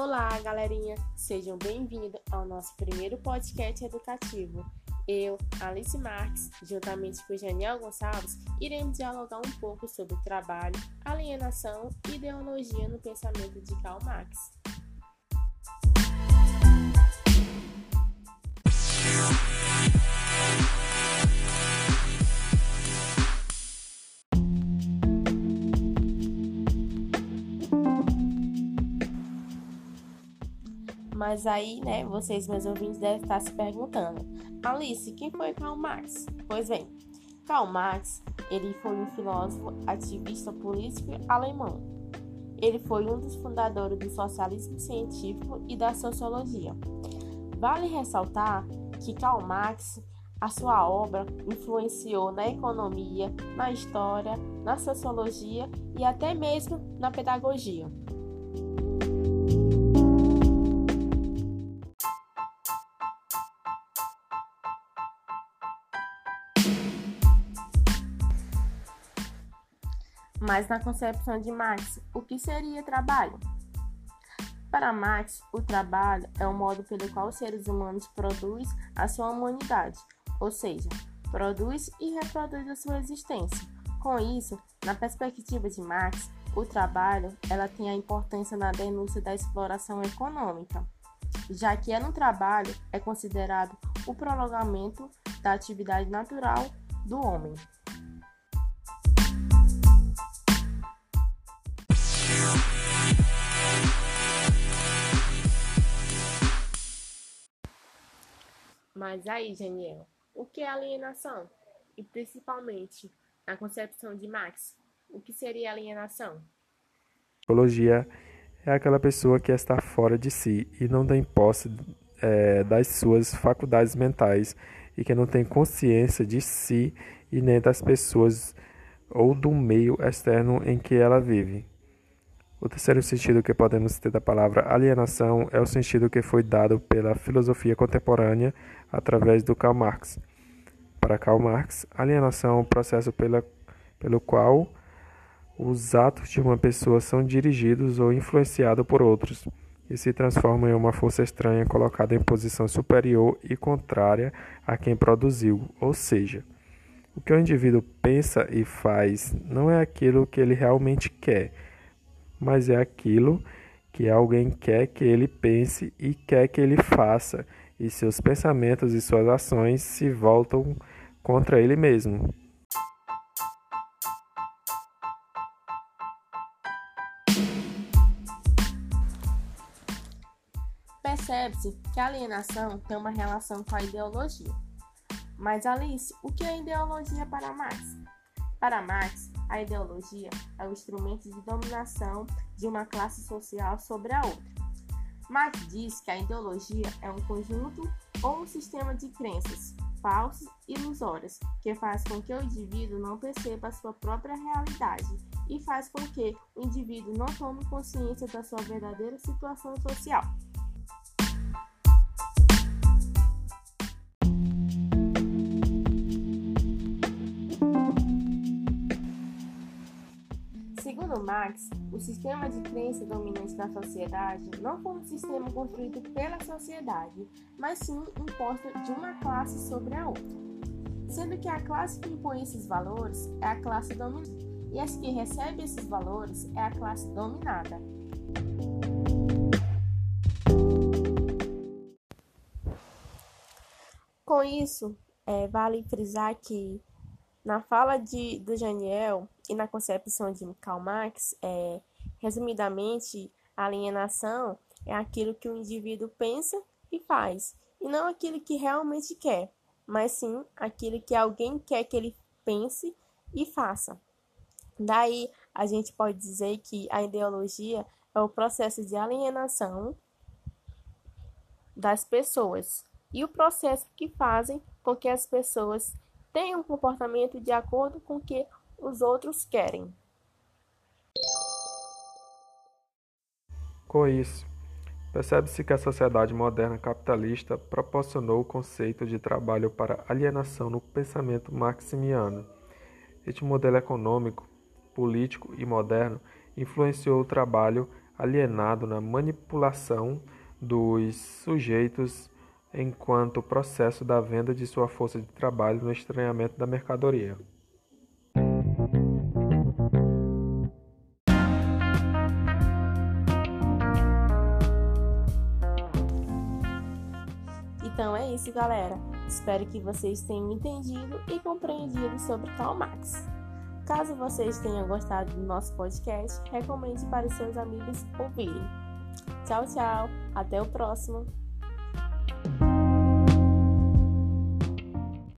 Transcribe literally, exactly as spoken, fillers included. Olá, galerinha! Sejam bem-vindos ao nosso primeiro podcast educativo. Eu, Alice Marx, juntamente com Janiel Gonçalves, iremos dialogar um pouco sobre trabalho, alienação e ideologia no pensamento de Karl Marx. Mas aí, né, vocês, meus ouvintes, devem estar se perguntando: Alice, quem foi Karl Marx? Pois bem, Karl Marx, ele foi um filósofo, ativista político alemão. Ele foi um dos fundadores do socialismo científico e da sociologia. Vale ressaltar que Karl Marx, a sua obra, influenciou na economia, na história, na sociologia e até mesmo na pedagogia. Mas na concepção de Marx, o que seria trabalho? Para Marx, o trabalho é o modo pelo qual os seres humanos produzem a sua humanidade, ou seja, produz e reproduz a sua existência. Com isso, na perspectiva de Marx, o trabalho ela tem a importância na denúncia da exploração econômica, já que é no trabalho é considerado o prolongamento da atividade natural do homem. Mas aí, Janiel, o que é alienação? E principalmente, na concepção de Marx, o que seria alienação? Psicologia é aquela pessoa que está fora de si e não tem posse é, das suas faculdades mentais e que não tem consciência de si e nem das pessoas ou do meio externo em que ela vive. O terceiro sentido que podemos ter da palavra alienação é o sentido que foi dado pela filosofia contemporânea através do Karl Marx. Para Karl Marx, alienação é um processo pela, pelo qual os atos de uma pessoa são dirigidos ou influenciados por outros e se transformam em uma força estranha colocada em posição superior e contrária a quem produziu, ou seja, o que o indivíduo pensa e faz não é aquilo que ele realmente quer, mas é aquilo que alguém quer que ele pense e quer que ele faça, e seus pensamentos e suas ações se voltam contra ele mesmo. Percebe-se que a alienação tem uma relação com a ideologia. Mas, Alice, o que é ideologia para Marx? Para Marx, a ideologia é o instrumento de dominação de uma classe social sobre a outra. Marx diz que a ideologia é um conjunto ou um sistema de crenças falsas e ilusórias que faz com que o indivíduo não perceba a sua própria realidade e faz com que o indivíduo não tome consciência da sua verdadeira situação social. Segundo Marx, o sistema de crença dominante na sociedade não foi um sistema construído pela sociedade, mas sim imposto de uma classe sobre a outra. Sendo que a classe que impõe esses valores é a classe dominante, e as que recebe esses valores é a classe dominada. Com isso, é, vale frisar que na fala de, do Janiel e na concepção de Karl Marx, é, resumidamente, a alienação é aquilo que o indivíduo pensa e faz, e não aquilo que realmente quer, mas sim aquilo que alguém quer que ele pense e faça. Daí, a gente pode dizer que a ideologia é o processo de alienação das pessoas e o processo que fazem com que as pessoas tem um comportamento de acordo com o que os outros querem. Com isso, percebe-se que a sociedade moderna capitalista proporcionou o conceito de trabalho para alienação no pensamento marxiano. Este modelo econômico, político e moderno influenciou o trabalho, alienado na manipulação dos sujeitos enquanto o processo da venda de sua força de trabalho no estranhamento da mercadoria. Então é isso, galera. Espero que vocês tenham entendido e compreendido sobre Karl Marx. Caso vocês tenham gostado do nosso podcast, recomende para os seus amigos ouvirem. Tchau, tchau. Até o próximo.